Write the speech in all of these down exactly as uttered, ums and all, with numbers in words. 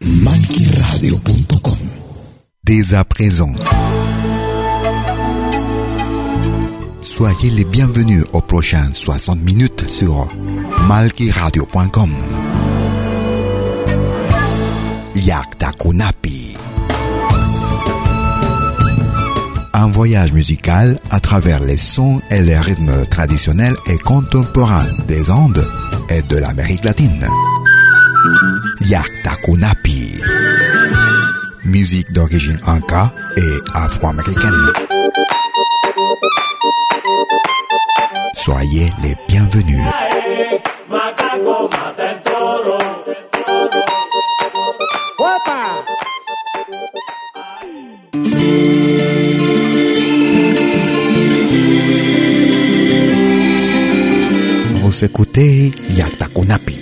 Malkiradio punto com. Dès à présent, soyez les bienvenus aux prochaines soixante minutes sur Malkiradio punto com. Llaqtakunapi, un voyage musical à travers les sons et les rythmes traditionnels et contemporains des Andes et de l'Amérique latine. Llaqtakunapi, musique d'origine inca et afro-américaine. Soyez les bienvenus. Vous écoutez Llaqtakunapi.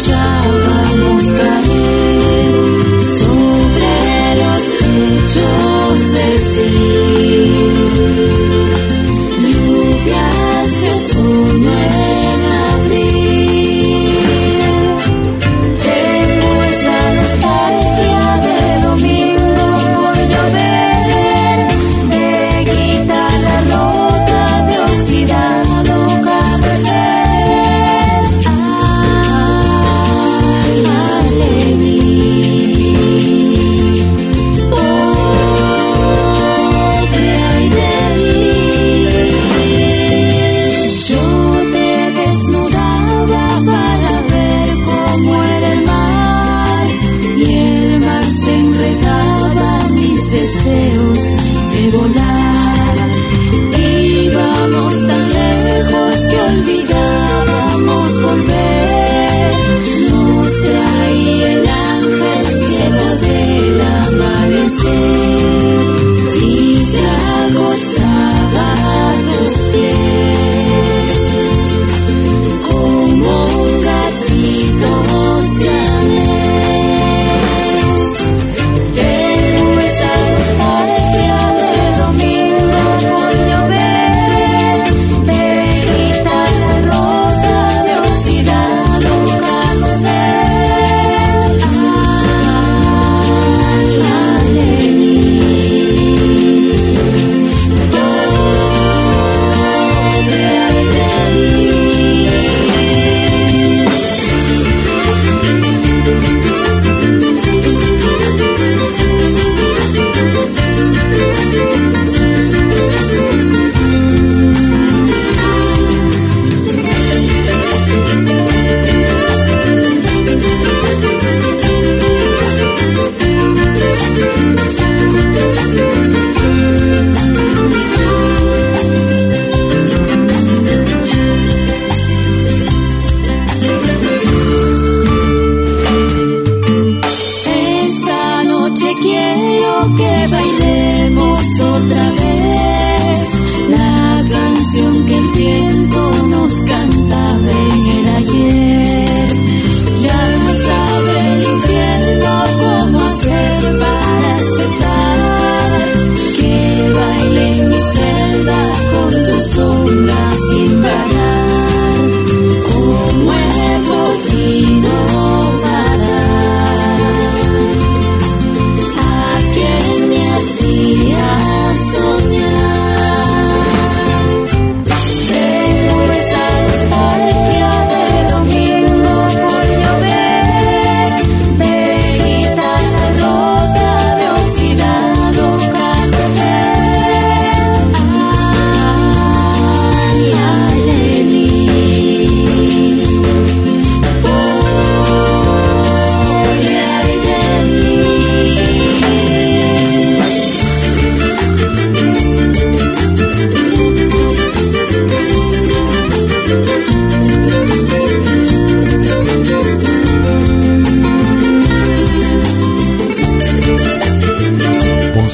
Ciao.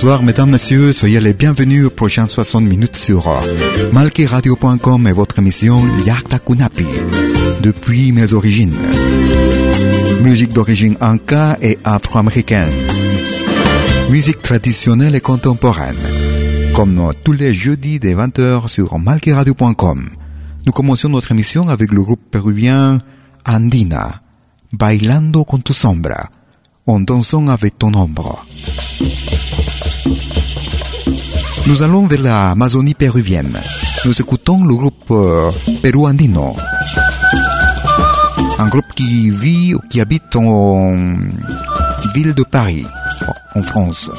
Bonsoir mesdames, messieurs, soyez les bienvenus aux prochaines soixante minutes sur Malkiradio point com et votre émission Llaqtakunapi, depuis mes origines. Musique d'origine inca et afro-américaine. Musique traditionnelle et contemporaine. Comme tous les jeudis des vingt heures sur Malkiradio point com. Nous commençons notre émission avec le groupe péruvien Andina, Bailando con tu sombra, en dansant avec ton ombre. Nous allons vers l'Amazonie péruvienne. Nous écoutons le groupe euh, Perú Andino, un groupe qui vit ou qui habite en ville de Paris, en France.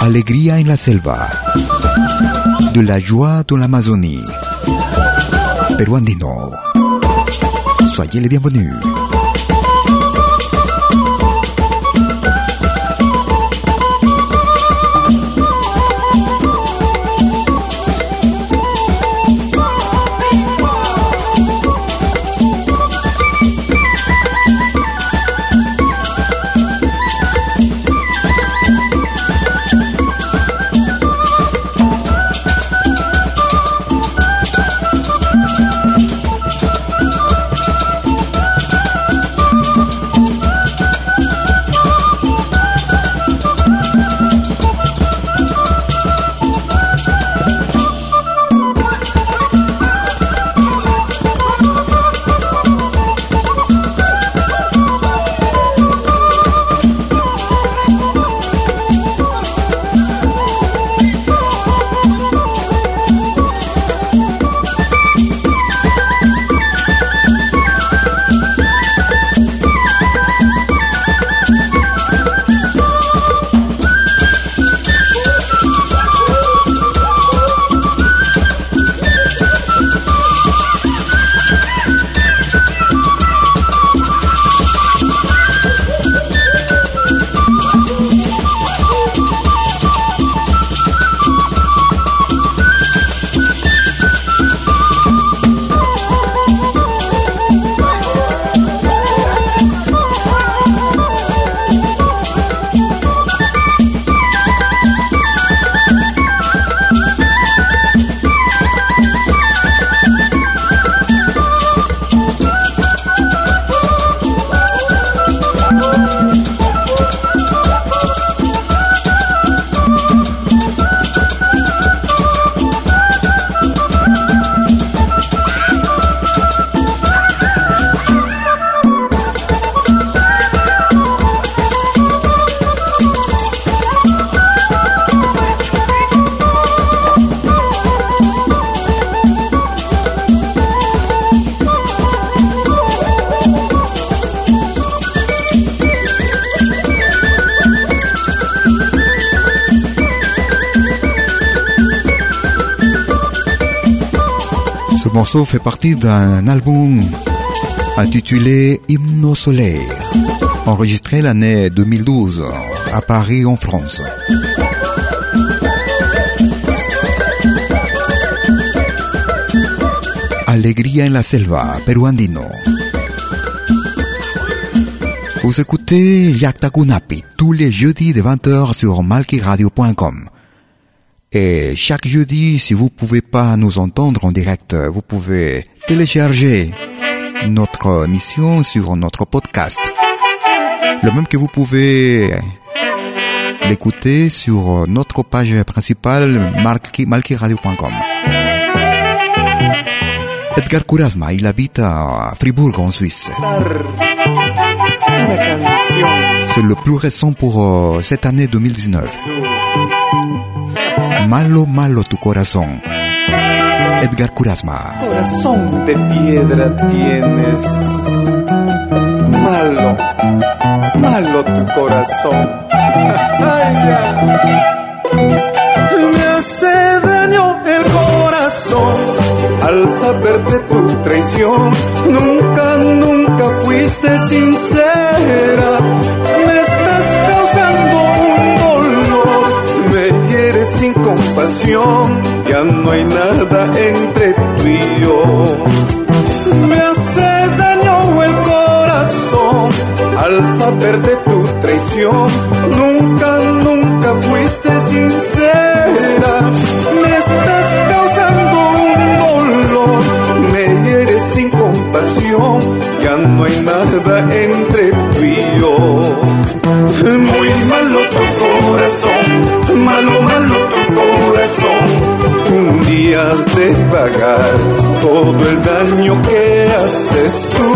Alegría en la selva, de la joie dans l'Amazonie. Perú Andino, soyez les bienvenus. Le morceau fait partie d'un album intitulé Hymno Soleil, enregistré l'année deux mille douze à Paris en France. Alegría en la selva, Perú Andino. Vous écoutez Llaqtakunapi tous les jeudis de vingt heures sur malkiradio point com. Et chaque jeudi, si vous pouvez pas nous entendre en direct, vous pouvez télécharger notre émission sur notre podcast. Le même que vous pouvez l'écouter sur notre page principale malkiradio point com. Edgar Kurasma, il habite à Fribourg en Suisse. C'est le plus récent pour cette année deux mille dix-neuf. Malo, malo tu corazón. Edgar Kurasma. Corazón de piedra tienes. Malo, malo tu corazón. Me hace daño el corazón al saberte tu traición. Nunca, nunca fuiste sincera. Me estás causando un dolor. Me hieres sin compasión, ya no hay nada entre tú y yo. Me hace daño el corazón al saber de tu traición. Nunca, nunca sincera, me estás causando un dolor, me hieres sin compasión, ya no hay nada entre tú y yo. Muy malo tu corazón, malo, malo tu corazón, un día has de pagar todo el daño que haces tú.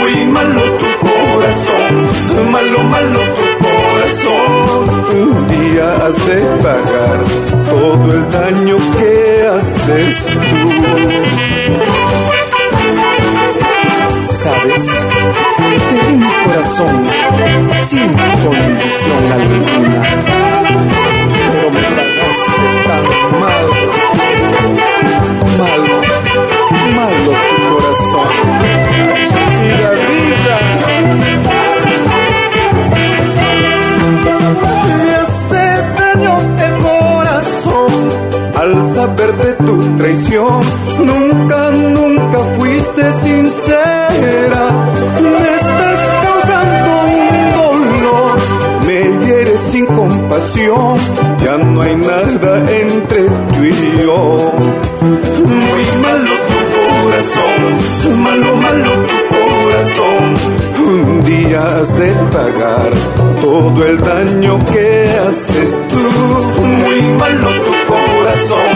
Muy malo tu corazón, malo, malo tu corazón, un día has de pagar todo el daño que haces tú. Sabes, te di mi corazón sin condición alguna, pero me trataste tan mal, malo, malo tu corazón, y la vida me hace daño el corazón. Al saber de tu traición, nunca, nunca fuiste sincera. Me estás causando un dolor, me hieres sin compasión, ya no hay nada entre tú y yo. Muy malo tu corazón, malo, malo tu corazón, un día has de pagar todo el daño que haces tú. Muy malo tu corazón,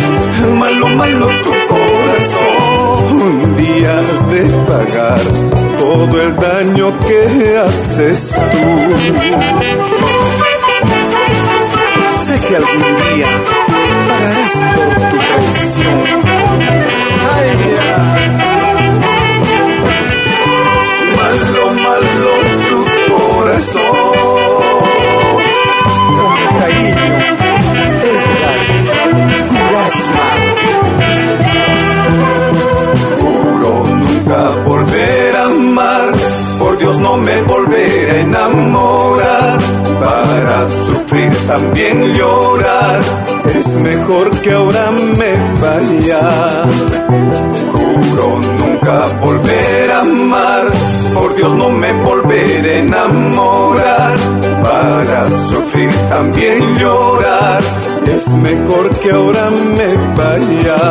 malo, malo tu corazón, un día has de pagar todo el daño que haces tú. Sé que algún día pagarás por tu traición. Ay, malo, malo tu corazón, con cariño, Edgar Kurasma. Juro nunca volver a amar, por Dios no me volveré a enamorar, para sufrir también llorar, es mejor que ahora me vaya. Juro nunca volver a amar, por Dios no me volveré a enamorar, para sufrir también llorar, es mejor que ahora me vaya.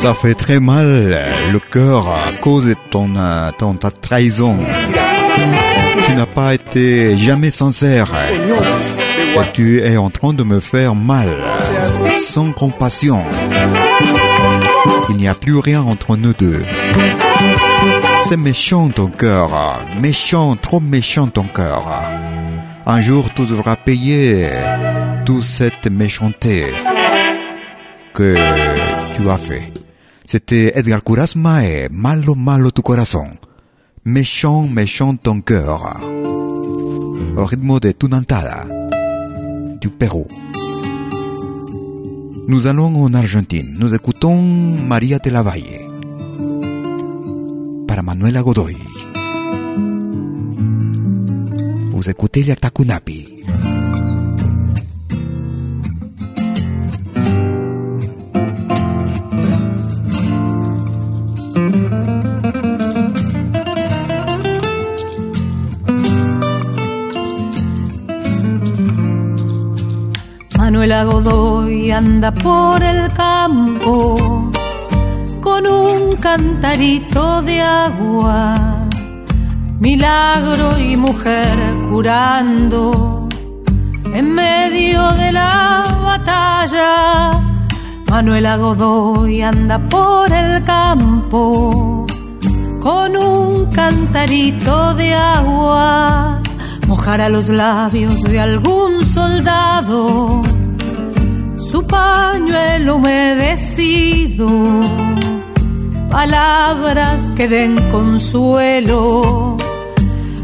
Ça fait très mal le cœur à cause de ton, ton ta trahison. Tu n'as pas été jamais sincère. Et tu es en train de me faire mal, sans compassion. Il n'y a plus rien entre nous deux. C'est méchant ton cœur, méchant, trop méchant ton cœur. Un jour tu devras payer toute cette méchanceté que tu as fait. C'était Edgar Kurasma et Malo, malo tu corazón. Méchant, méchant ton cœur. Au rythme de Tunantada, du Pérou. Nous allons en Argentine. Nous écoutons María de la Valle. Para Manuela Godoy. Vous écoutez Llaqtakunapi. Manuela Godoy anda por el campo con un cantarito de agua, milagro y mujer curando en medio de la batalla. Manuela Godoy anda por el campo con un cantarito de agua, mojar a los labios de algún soldado su pañuelo humedecido, palabras que den consuelo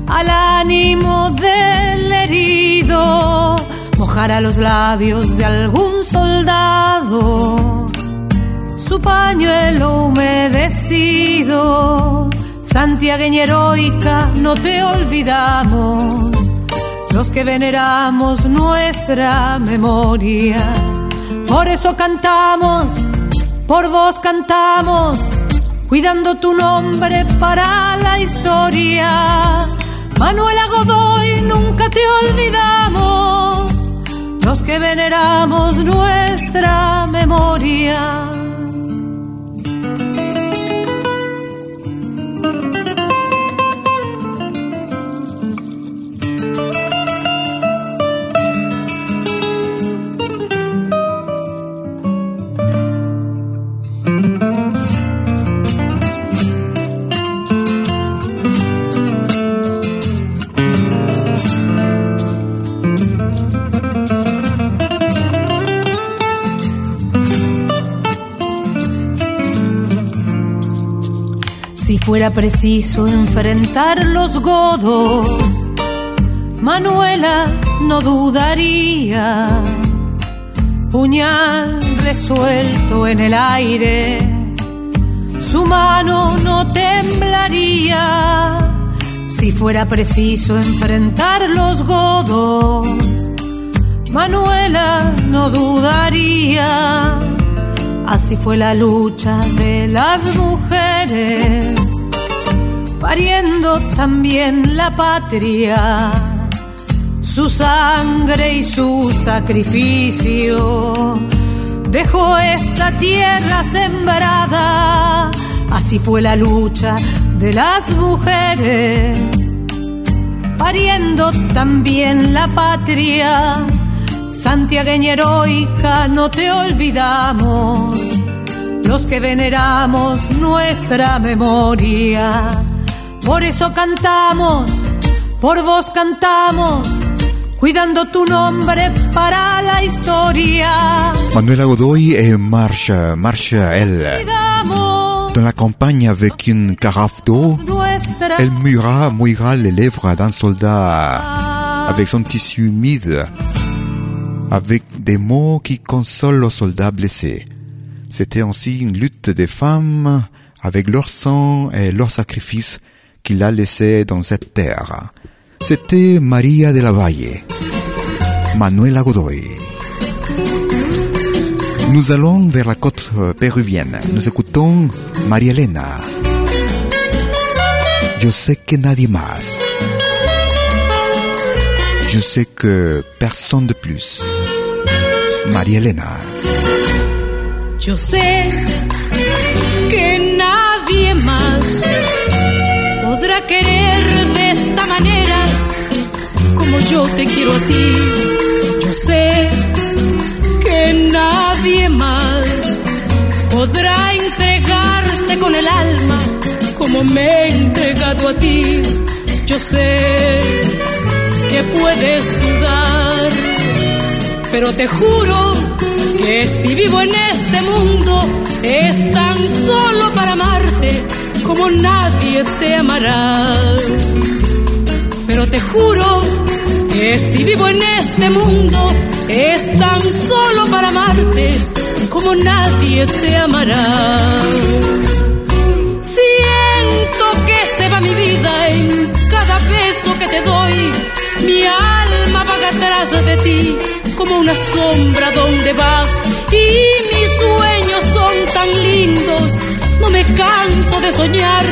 al ánimo del herido. Mojar a los labios de algún soldado su pañuelo humedecido. Santiagueña heroica, no te olvidamos los que veneramos nuestra memoria. Por eso cantamos, por vos cantamos, cuidando tu nombre para la historia. Manuela Godoy, nunca te olvidamos, los que veneramos nuestra memoria. Fuera preciso enfrentar los godos, Manuela no dudaría, puñal resuelto en el aire, su mano no temblaría. Si fuera preciso enfrentar los godos, Manuela no dudaría. Así fue la lucha de las mujeres, pariendo también la patria, su sangre y su sacrificio dejó esta tierra sembrada. Así fue la lucha de las mujeres, pariendo también la patria. Santiagueña heroica, no te olvidamos, los que veneramos nuestra memoria. Por eso cantamos, por vos cantamos, cuidando tu nombre para la historia. Manuela Godoy et marche, marche elle. Dans la campagne avec une carafe d'eau, elle mouillera, mouillera les lèvres d'un soldat avec son tissu humide, avec des mots qui consolent les soldats blessés. C'était ainsi une lutte des femmes avec leur sang et leur sacrifice qu'il a laissé dans cette terre. C'était María de la Valle, Manuela Godoy. Nous allons vers la côte péruvienne. Nous écoutons María Elena. Yo sé que nadie más. Je sais que personne de plus. María Elena. Yo sé que nadie más podrá querer de esta manera como yo te quiero a ti. Yo sé que nadie más podrá entregarse con el alma como me he entregado a ti. Yo sé que puedes dudar, pero te juro que si vivo en este mundo es tan solo para amarte como nadie te amará. Pero te juro que si vivo en este mundo es tan solo para amarte como nadie te amará. Siento que se va mi vida en cada beso que te doy. Mi alma va atrás de ti como una sombra donde vas. Y mis sueños son tan lindos, no me canso de soñar,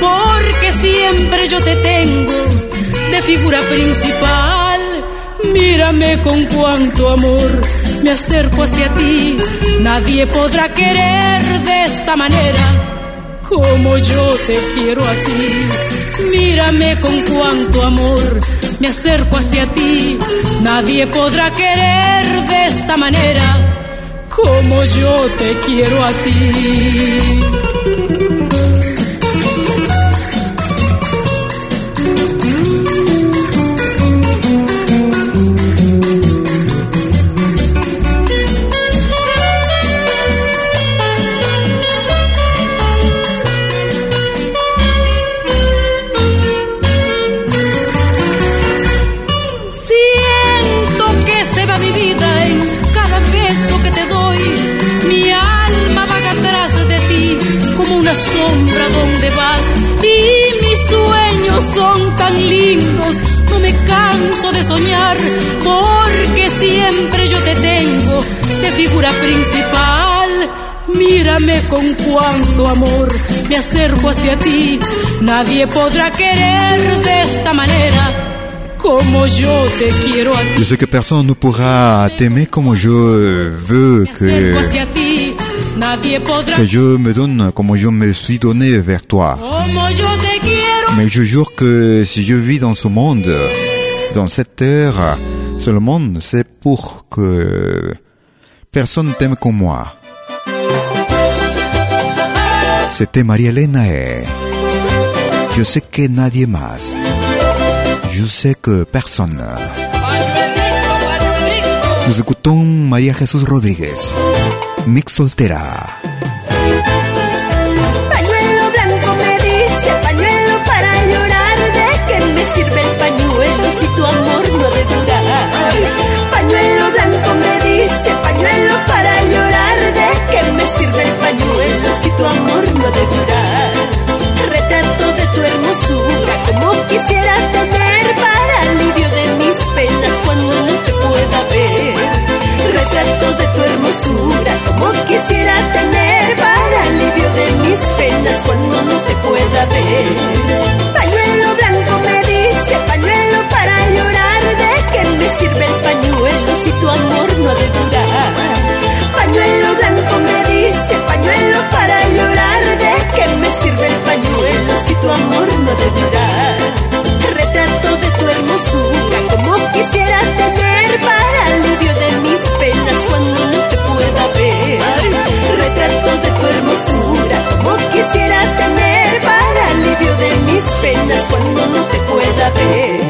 porque siempre yo te tengo de figura principal. Mírame con cuánto amor me acerco hacia ti. Nadie podrá querer de esta manera como yo te quiero a ti. Mírame con cuánto amor me acerco hacia ti. Nadie podrá querer de esta manera como yo te quiero a ti. Sombra donde vas y mis sueños son tan lindos, no me canso de soñar porque siempre yo te tengo de figura principal. Mírame con cuánto amor me acerco hacia ti. Nadie podrá querer de esta manera. Je sais que personne ne pourra t'aimer comme je veux que, que je me donne, comme je me suis donné vers toi. Mais je jure que si je vis dans ce monde, dans cette terre, seulement c'est pour que personne ne t'aime comme moi. C'était María Elena et je sais que nadie más. Je sais que personne. Nous écoutons María Jesús Rodríguez, mix soltera. Pañuelo blanco me diste, pañuelo para llorar. ¿De qué me sirve el pañuelo si tu amor no ha de durar? Pañuelo blanco me diste, pañuelo para llorar. ¿De qué me sirve el pañuelo si tu amor no ha de durar? Retrato de tu hermosura, como quisiera tener. Cuando no te pueda ver, retrato de tu hermosura, como quisiera tener para alivio de mis penas cuando no te pueda ver. Pañuelo blanco me diste, pañuelo para llorar. ¿De qué me sirve el pañuelo si tu amor no ha de durar? Pañuelo blanco me diste, pañuelo para llorar. ¿De qué me sirve el pañuelo si tu amor no ha de durar? Retrato de tu hermosura, como quisiera tener para alivio de mis penas cuando no te pueda ver. Retrato de tu hermosura, como quisiera tener para alivio de mis penas cuando no te pueda ver.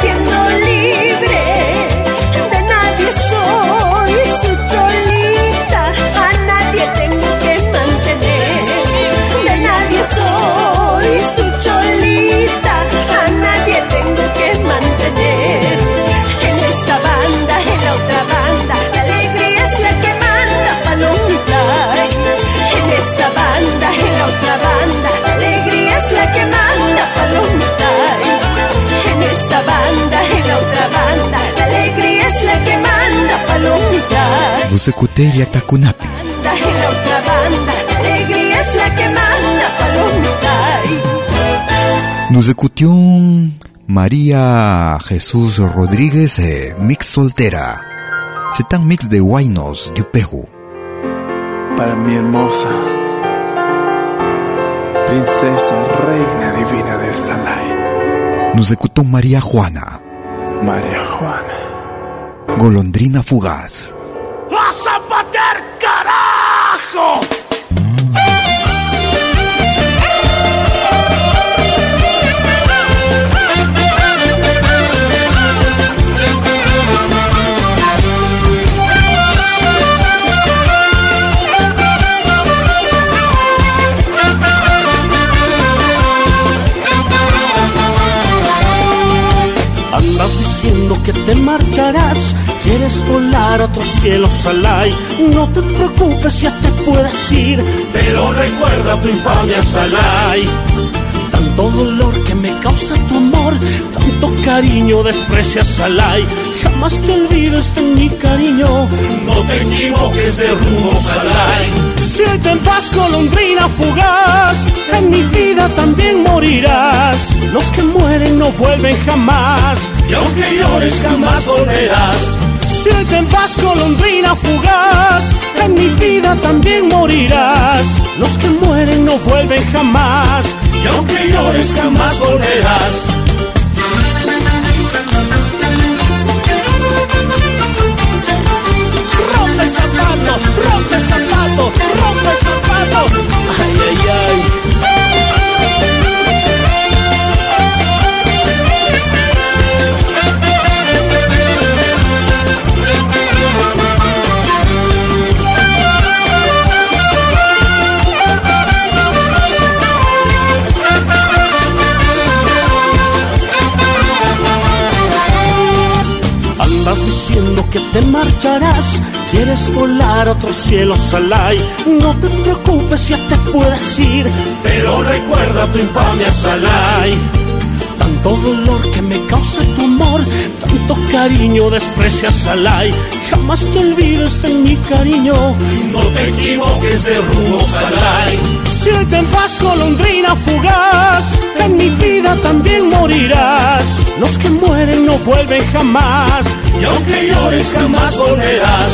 Siendo libre de Vamos a escuchar Llaqtakunapi. Nous écoutions María Jesús Rodríguez et Mix Soltera. C'est un mix de huaynos du Perú. Para mi hermosa, princesa, reina divina del Salai. Nous écoutons María Juana. María Juana. Golondrina fugaz. ¡Vas a patear, carajo! Andas diciendo que te marcharás, quieres volar a otros cielos, Salai. No te preocupes, ya te puedes ir, pero recuerda tu infamia, Salai. Tanto dolor que me causa tu amor, tanto cariño desprecias, Salai. Jamás te olvides de mi cariño, no te equivoques de rumbo, Salai. Siete vas, golondrina fugaz, en mi vida también morirás. Los que mueren no vuelven jamás, y aunque llores jamás volverás. Siete vas, golondrina fugaz, en mi vida también morirás. Los que mueren no vuelven jamás, y aunque llores jamás volverás. Rompe el zapato, rompe el zapato, rompe el zapato. Ay, ay, ay. Andas diciendo que te marcharás, quieres volar a otros cielos, Salai. No te preocupes, ya te puedes ir, pero recuerda tu infamia, Salai. Tanto dolor que me causa tu amor, tanto cariño desprecias, Salai. Jamás te olvides de mi cariño, no te equivoques de rumbo, Salai. Si te vas, golondrina fugaz, en mi vida también morirás. Los que mueren no vuelven jamás, y aunque llores jamás volverás.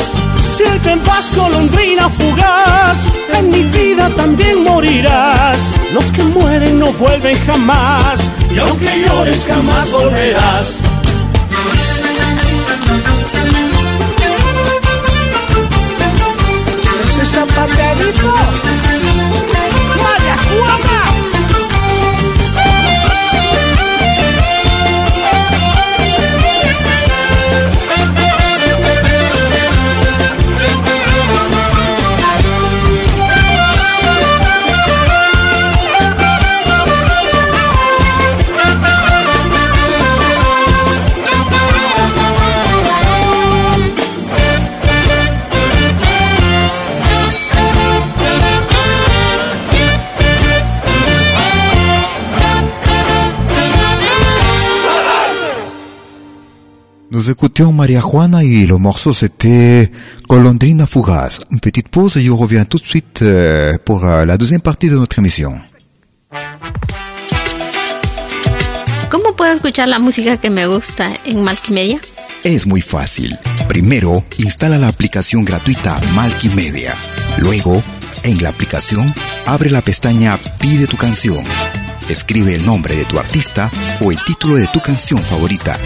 Si te vas, golondrina fugaz, en mi vida también morirás. Los que mueren no vuelven jamás, y aunque llores jamás volverás. ¿Es esa pateadita? ¡María Juana! Nous écoutions María Juana et le morceau c'était Golondrina Fugaz. Une petite pause et je reviens tout de suite pour la deuxième partie de notre émission. ¿Cómo puedo escuchar la música que me gusta en Malkimedia? Es muy fácil. Primero, instala la aplicación gratuita Malkimedia. Luego, en la aplicación, abre la pestaña Pide tu canción. Escribe el nombre de tu artista o el título de tu canción favorita.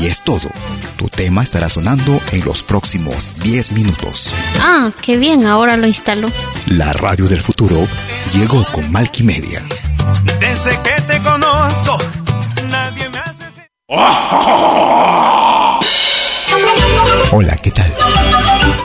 Y es todo. Tu tema estará sonando en los próximos diez minutos. Ah, qué bien, ahora lo instaló. La radio del futuro llegó con Malkimedia. Desde que te conozco, nadie me hace... Hola, ¿qué tal?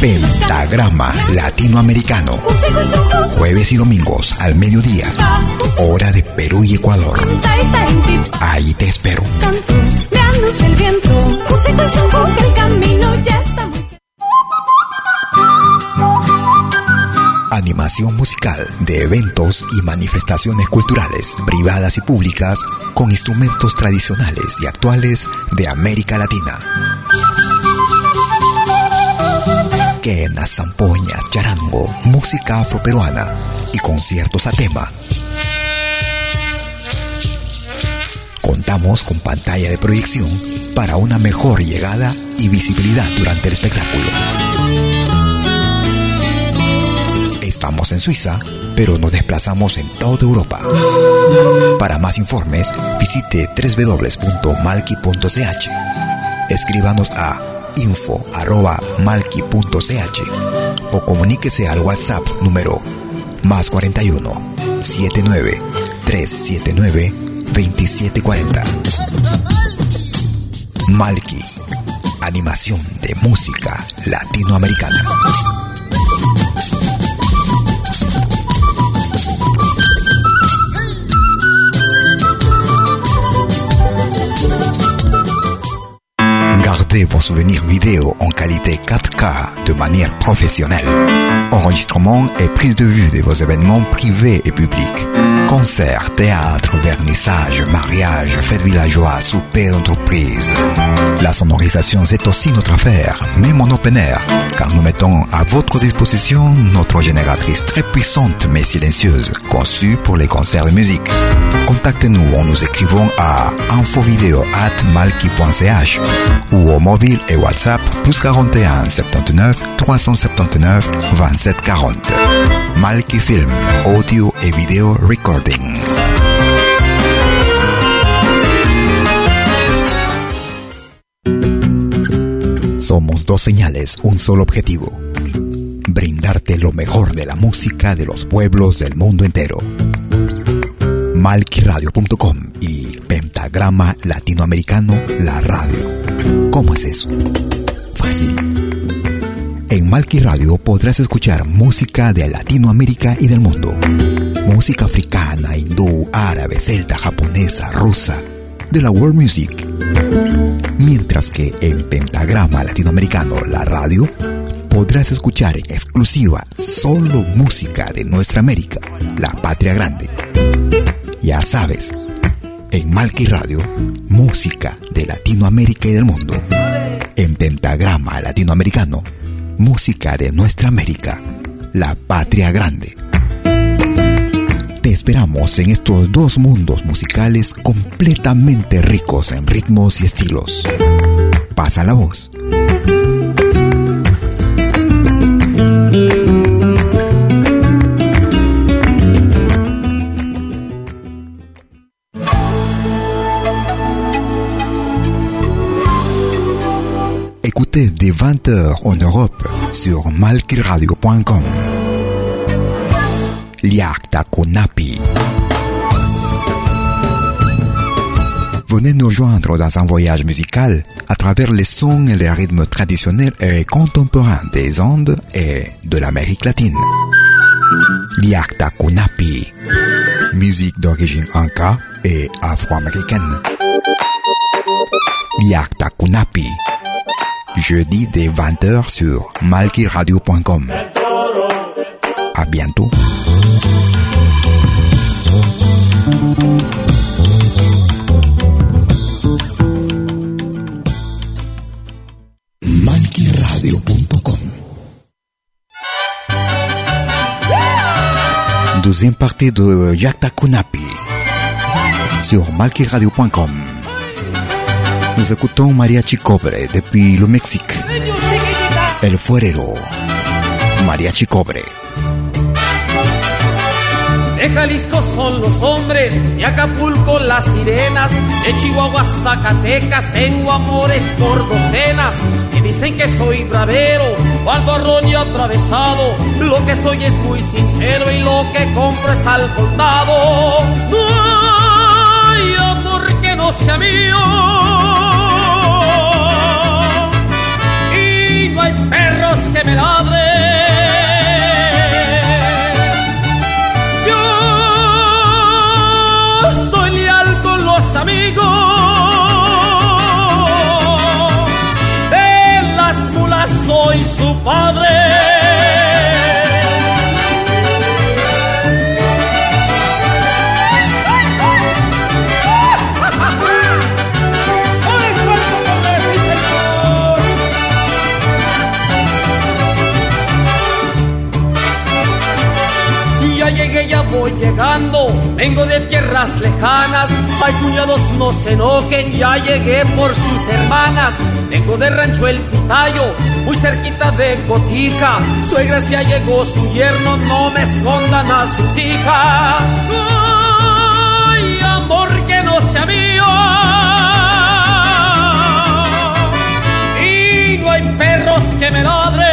Pentagrama Latinoamericano. Jueves y domingos al mediodía, hora de Perú y Ecuador. Ahí te espero. Animación musical de eventos y manifestaciones culturales, privadas y públicas, con instrumentos tradicionales y actuales de América Latina. Quenas, zampoñas, charango, música afroperuana y conciertos a tema. Contamos con pantalla de proyección para una mejor llegada y visibilidad durante el espectáculo. Estamos en Suiza, pero nos desplazamos en toda Europa. Para más informes, visite doble u doble u doble u punto malki punto c h. Escríbanos a info arroba malki punto c h o comuníquese al WhatsApp número más cuarenta y uno, setenta y nueve, trescientos setenta y nueve, veintisiete cuarenta. Malki, animación de música latinoamericana. Vos souvenirs vidéo en qualité quatre K de manière professionnelle. Enregistrement et prise de vue de vos événements privés et publics. Concerts, théâtre, vernissage, mariage, fêtes villageoises, soupers d'entreprise. La sonorisation, c'est aussi notre affaire, même en open air, car nous mettons à votre disposition notre génératrice très puissante mais silencieuse, conçue pour les concerts de musique. Contactez-nous en nous écrivant à infovideo arobase malki punto c h ou au mobile et WhatsApp plus quarante et un, soixante-dix-neuf, trois cent soixante-dix-neuf, vingt-sept quarante. Malki Film, audio et vidéo recording. Somos dos señales, un solo objetivo: brindarte lo mejor de la música de los pueblos del mundo entero. Malkiradio punto com y Pentagrama Latinoamericano, la radio. ¿Cómo es eso? Fácil. En Malki Radio podrás escuchar música de Latinoamérica y del mundo. Música africana, hindú, árabe, celta, japonesa, rusa, de la world music. Mientras que en Pentagrama Latinoamericano, la radio, podrás escuchar en exclusiva solo música de nuestra América, la patria grande. Ya sabes, en Malki Radio, música de Latinoamérica y del mundo. En Pentagrama Latinoamericano, música de nuestra América, la patria grande. Te esperamos en estos dos mundos musicales completamente ricos en ritmos y estilos. Pasa la voz. Écoutez dès vingt heures en Europe sur malkiradio punto com. Llaqtakunapi. Venez nous joindre dans un voyage musical à travers les sons et les rythmes traditionnels et contemporains des Andes et de l'Amérique latine. Llaqtakunapi, musique d'origine inca et afro-américaine. Llaqtakunapi, jeudi dès vingt heures sur malkiradio punto com. À bientôt. Deuxième partie de Llaqtakunapi sur malkiradio punto com. Nous écoutons Mariachi Cobre depuis le Mexique. El Fuerero, Mariachi Cobre. De Jalisco son los hombres, de Acapulco las sirenas, de Chihuahua, Zacatecas, tengo amores por docenas. Y dicen que soy bravero, al borrón y atravesado, lo que soy es muy sincero y lo que compro es al contado. Ay, amor que no sea mío, y y no hay perros que me ladren. Yo soy leal con los amigos, de las mulas soy su padre. Ya voy llegando, vengo de tierras lejanas. Ay, cuñados, no se enojen, ya llegué por sus hermanas. Vengo de Rancho El Pitayo, muy cerquita de Cotija. Suegras, ya llegó su yerno, no me escondan a sus hijas. Ay, amor que no sea mío, y no hay perros que me ladren.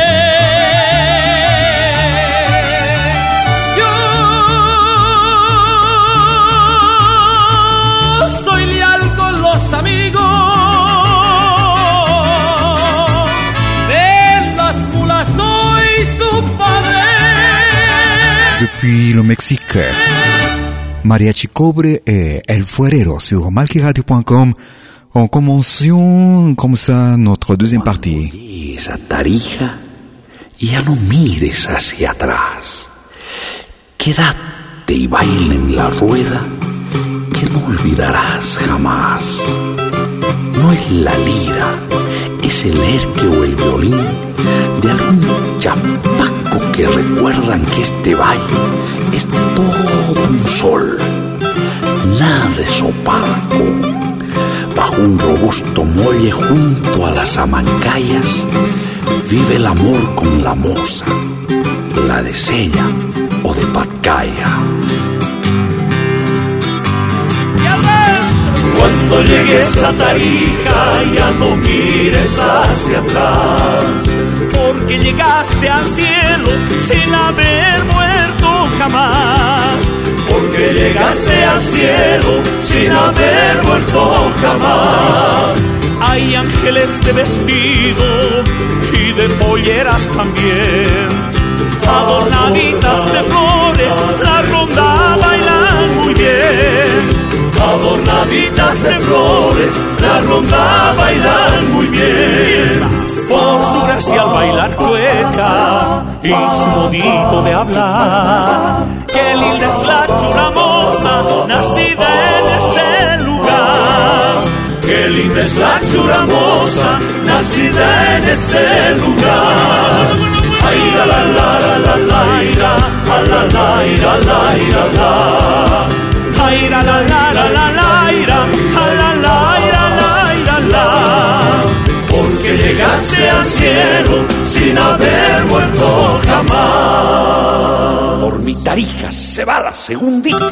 Amigos, de las mulas soy su padre. Depuis le Mexique, Mariachi Cobre et El Fuerero sur Malkiradio point com. En commençant comme ça notre deuxième partie. Cuando llegues a Tarija, ya no mires hacia atrás. Quédate y baila en la rueda. Que no olvidarás jamás. No es la lira, es el erque o el violín de algún chapaco que recuerdan que este valle es todo un sol. Nada es opaco. Bajo un robusto molle junto a las amancayas vive el amor con la moza, la de Sella o de Patcaya. Cuando llegues a Tarija ya no mires hacia atrás, porque llegaste al cielo sin haber muerto jamás. Porque llegaste al cielo sin haber muerto jamás. Hay ángeles de vestido y de polleras también, adornaditas de flores, la ronda bailan muy bien. Adornaditas de flores, la ronda bailan muy bien. Por su gracia al bailar cueca y su modito de hablar. Qué linda es la chula moza, nacida en este lugar. Qué linda es la chula moza, nacida en este lugar. Ay la la la la la la la la la. La la la la la la la la. Porque llegaste al cielo sin haber muerto jamás. Por mi Tarija se va la segundita.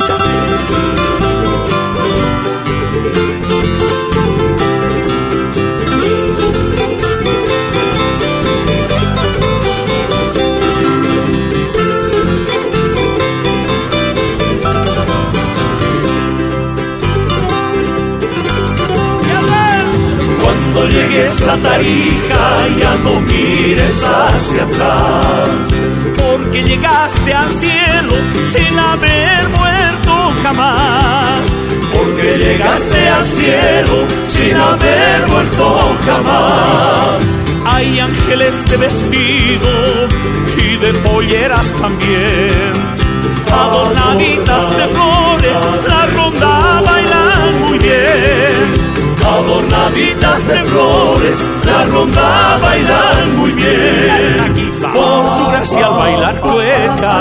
Cuando llegues a Tarija ya no mires hacia atrás, porque llegaste al cielo sin haber muerto jamás. Porque llegaste al cielo sin haber muerto jamás. Hay ángeles de vestido y de polleras también, adornaditas de flores, la ronda bailan muy bien. Adornaditas de flores, la ronda bailan muy bien. Por su gracia al bailar cueca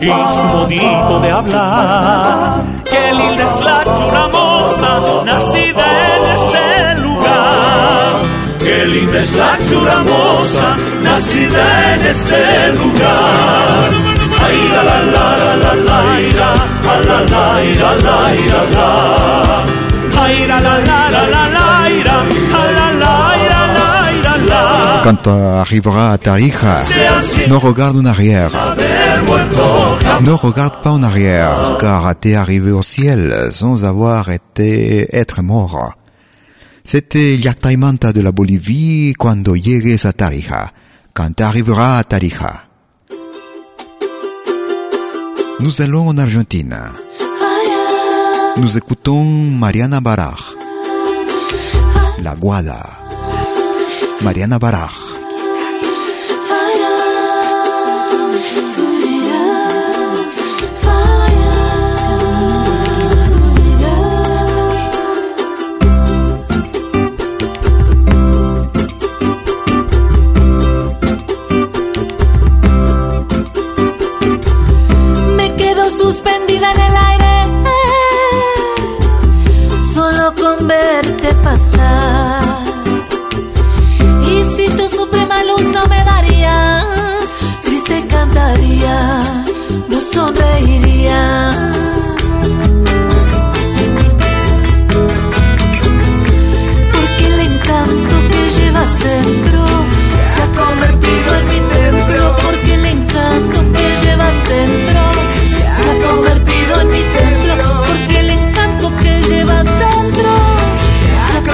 y su modito de hablar. Qué linda es la chula moza, nacida en este lugar. Qué linda es la chula moza, nacida en este lugar. Ay la la la la la la la la la. Quand tu arriveras à Tarija, ne regarde en arrière. Ne regarde pas en arrière, car tu es arrivé au ciel sans avoir été être mort. C'était Llaqtaimanta de la Bolivie quand llegues à Tarija. Quand tu arriveras à Tarija. Nous allons en Argentine. Nous écoutons Mariana Baraja. La Guada. Mariana Baraja. Y si tu suprema luz no me darías, triste cantaría, no sonreiría. Porque el encanto que llevas dentro se ha convertido en mi templo. Porque el encanto que llevas dentro se ha convertido en mi templo. Porque el encanto que llevas dentro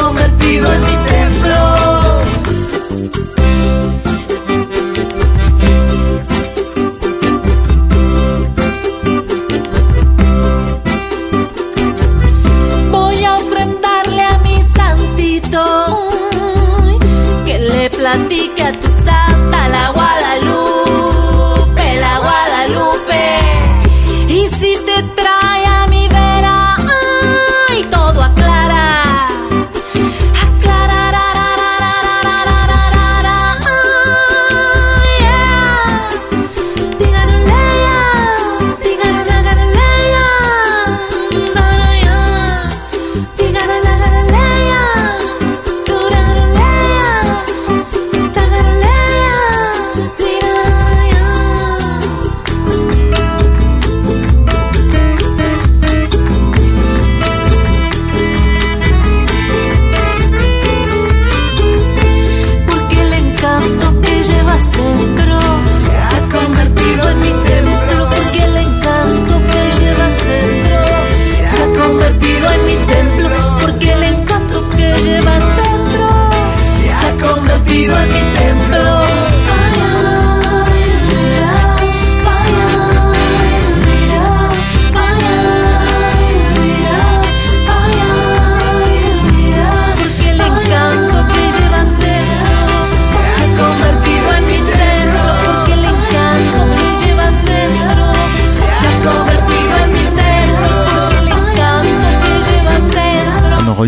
convertido en mi templo. Voy a ofrendarle a mi santito que le platique a tu santa la Guadalupe, la Guadalupe. Y si te trae a mi vera, ay, todo aclara.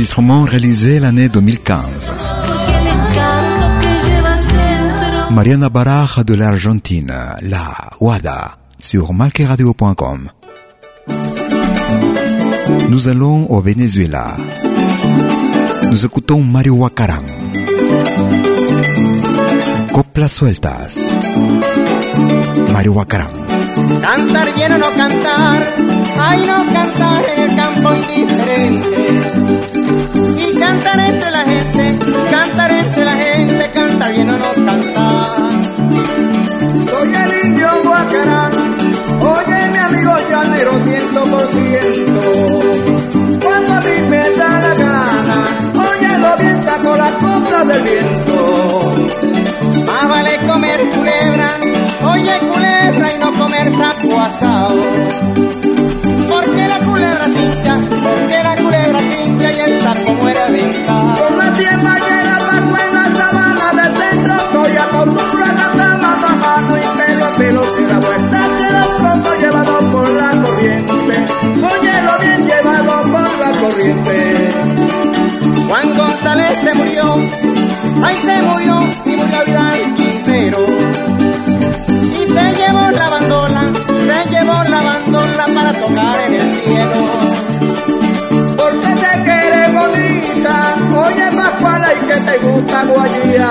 Enregistrement réalisé l'année deux mille quinze. Mariana Baraja de l'Argentine, la Guada, sur Malkiradio point com. Nous allons au Venezuela. Nous écoutons Mario Guacarán. Coplas sueltas. Mario Guacarán. Cantar quiero no cantar, ay no cantar en el campo indiferente. Y cantar entre la gente, cantar entre la gente, canta bien o no canta. Soy el indio Guacarán, oye mi amigo llanero ciento por ciento. Cuando a mí me da la gana, óyelo bien, saco las coplas del viento. Más vale comer culebra, oye culebra y no comer saco asado. Porque la culebra pincha, porque la culebra pincha y el saco muere de pincha. Con la tienda llena saco en la sabana del centro, estoy acostumbrada a la mano y pelo a pelo. Si la vuelta queda pronto llevado por la corriente, óyelo bien, llevado por la corriente. Juan González se murió, ay se murió, y murió vida el quincero. Y se llevó la bandola, se llevó la bandola para tocar en el cielo. Porque te quieres bonita, oye Pascuala y que te gusta Guayana.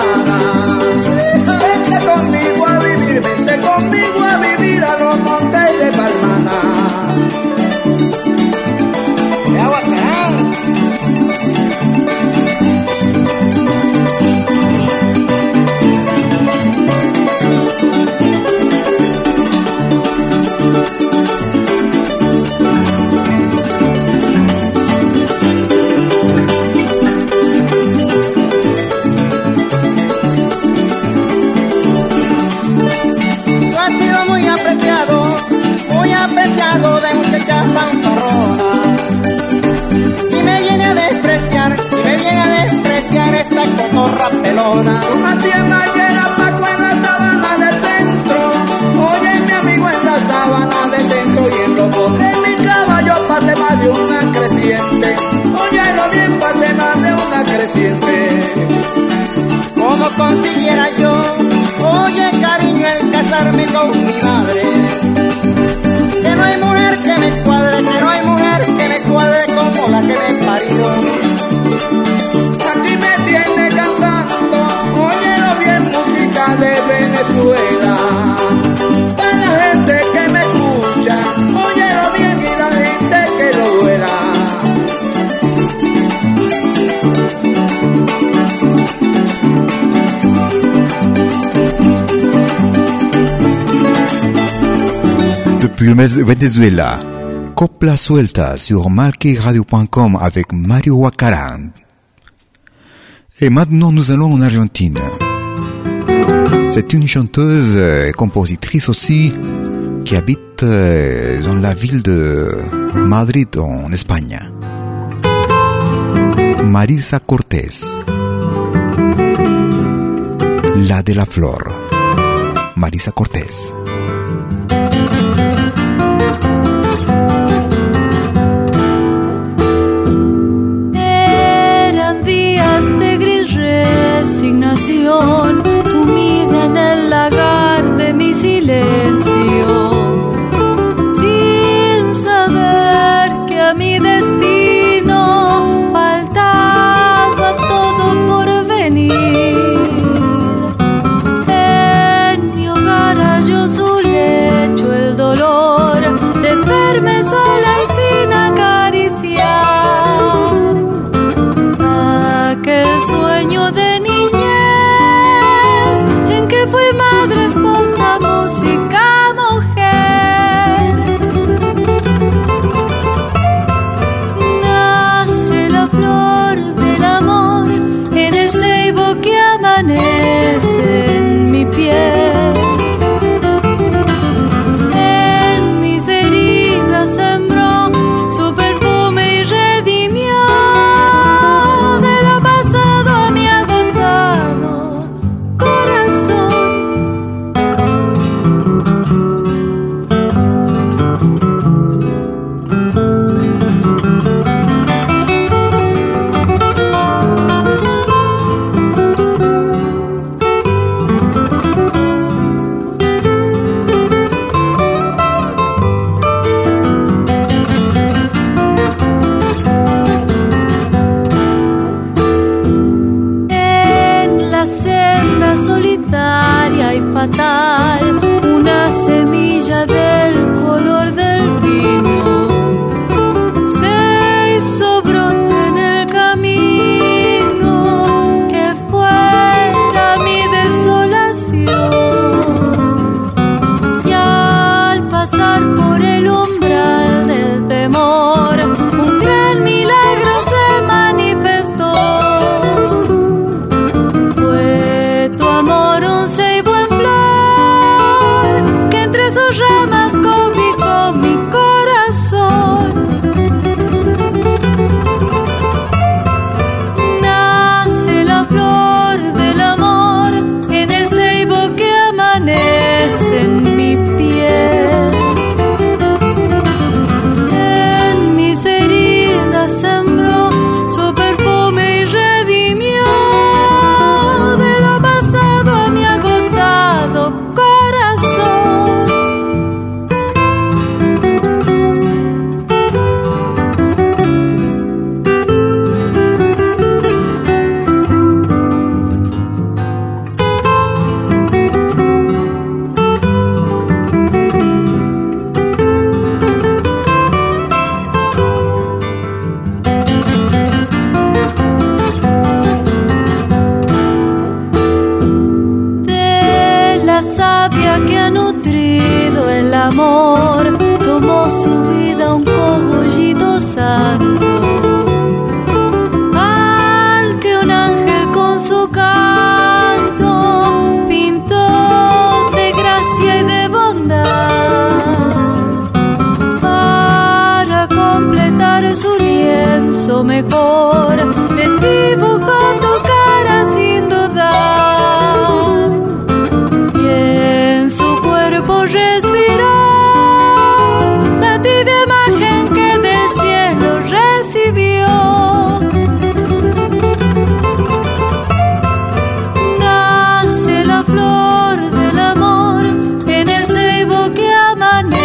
Vente conmigo a vivir, vente conmigo a vivir a los montes de Palmana. fanfarrona. Si me viene a despreciar, si me viene a despreciar esta cotorra pelona. Una tía Mayela Paco en la sabana del centro. Oye, mi amigo en la sabana del centro y en loco. En mi caballo pasé más de una creciente. Oye, lo bien pasé más de una creciente. Como consiguiera yo, oye, cariño, el casarme con mi madre. Que no hay mujer que me cuadre, que no hay mujer que me cuadre como la que me parió. Aquí me tiene cantando, oye, lo bien música de Venezuela. Para la gente que me escucha, oye, lo bien y la gente que lo duela. Depuis le Venezuela, Copla Suelta sur Malkiradio point com avec Mario Guacarán. Et maintenant nous allons en Argentine. C'est une chanteuse et compositrice aussi qui habite dans la ville de Madrid en Espagne. Marisa Cortés, la de la flor. Marisa Cortés. Resignación sumida en el lagar de mi silencio, sin saber que a mi destino faltaba todo por venir. En mi hogar halló su lo mejor de ti, dibujando cara sin dudar, y en su cuerpo respiró la tibia imagen que del cielo recibió. Nace la flor del amor en el seibo que amanece.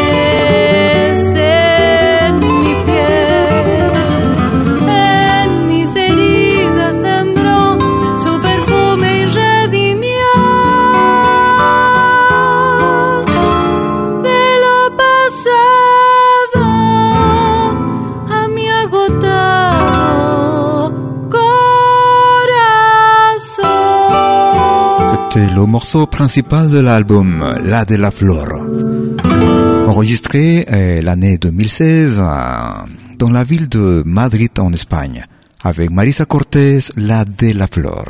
C'est le morceau principal de l'album La de la Flor, enregistré euh, l'année deux mille seize euh, dans la ville de Madrid en Espagne avec Marisa Cortés, La de la Flor.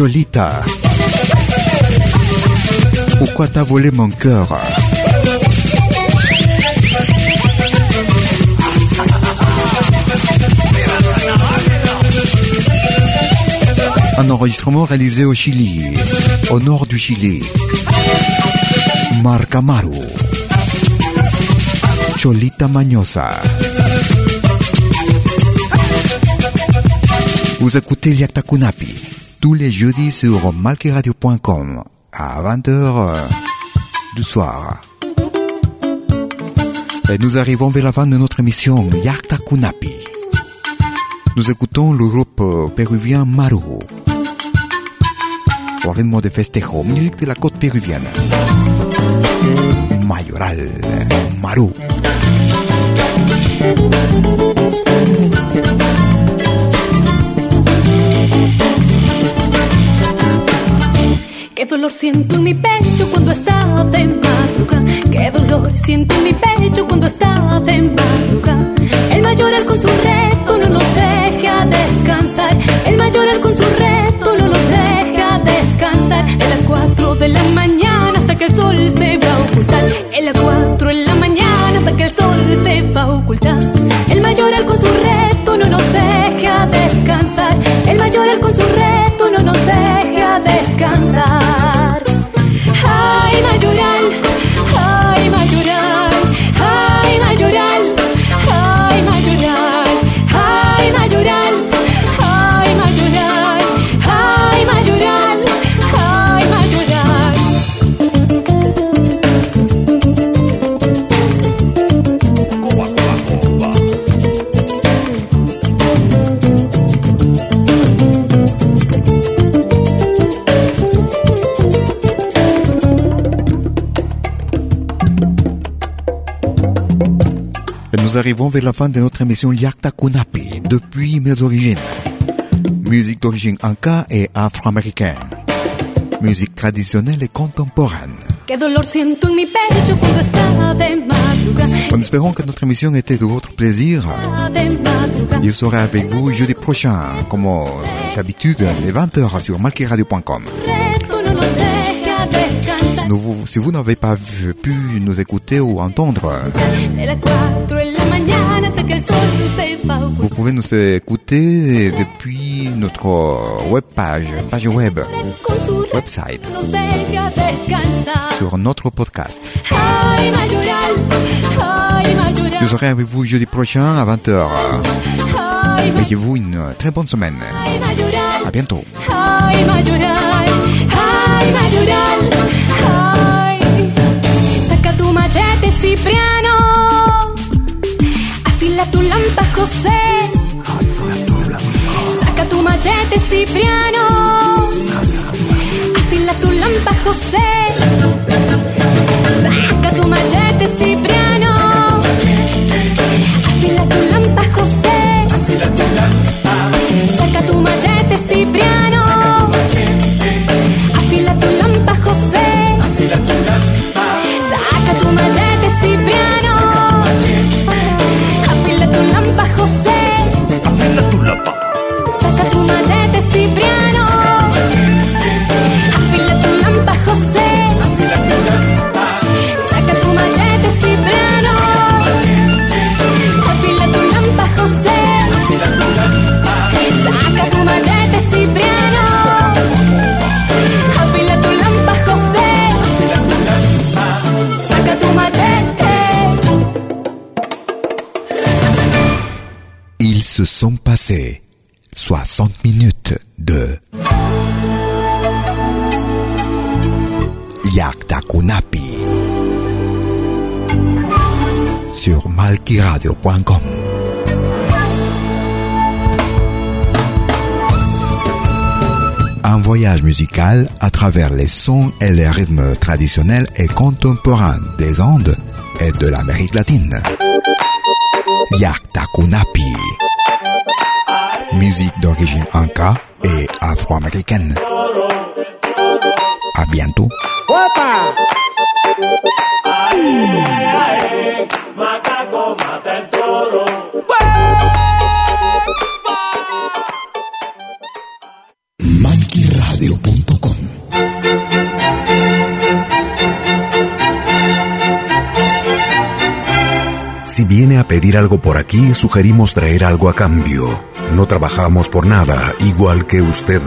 Cholita. Pourquoi t'as volé mon cœur? Un enregistrement réalisé au Chili, au nord du Chili. Marca Maru, Cholita Mañosa. Vous écoutez Llaqtakunapi tous les jeudis sur Malkiradio point com à vingt heures du soir. Et nous arrivons vers la fin de notre émission Llaqtakunapi. Nous écoutons le groupe péruvien Maru. Au rythme de festejo, musique de la côte péruvienne. Mayoral, Maru. Qué dolor siento en mi pecho cuando está de madrugada. Qué dolor siento en mi pecho cuando está de madrugada. El mayoral con su reto no nos deja descansar. El mayoral con su reto no nos deja descansar. De las cuatro de la mañana hasta que el sol se va a ocultar. En las cuatro de la mañana hasta que el sol se va a ocultar. El mayoral con su reto no nos deja descansar. El mayoral con su reto no nos deja descansar. Nous arrivons vers la fin de notre émission Llaqtakunapi, depuis mes origines. Musique d'origine anka et afro-américaine. Musique traditionnelle et contemporaine. Nous espérons que notre émission était de votre plaisir. Je serai avec vous jeudi prochain, comme d'habitude, les vingt heures sur malkiradio point com. Si vous, si vous n'avez pas vu, pu nous écouter ou entendre, vous pouvez nous écouter depuis notre web page, page web, website, sur notre podcast. Je serai avec vous jeudi prochain à vingt heures. Ayez-vous une très bonne semaine. À bientôt. Saca tu machete, Cipriano. Afila tu lampa, José. Saca tu machete, Cipriano. Afila tu lampa, José. Saca tu machete, Cipriano. Afila tu lampa, José. Saca tu machete, Cipriano. Afila tu lampa, José. Afila tu lampa. Saca tu machete, Cipriano. Afila tu lampa, José. Afila tu lampa. Saca tu machete, Cipriano. Afila tu lampa, José. Afila tu lampa. Saca tu machete, Cipriano. Afila tu lampa, José. Afila tu lampa. Saca tu machete, Cipriano. Ils se sont passés soixante minutes de Llaqtakunapi sur malkiradio point com. Un voyage musical à travers les sons et les rythmes traditionnels et contemporains des Andes et de l'Amérique latine. Llaqtakunapi. Musique d'origine inca et afro-américaine. À bientôt. Malki Radio. Si viene a pedir algo por aquí, sugerimos traer algo a cambio. No trabajamos por nada, igual que usted.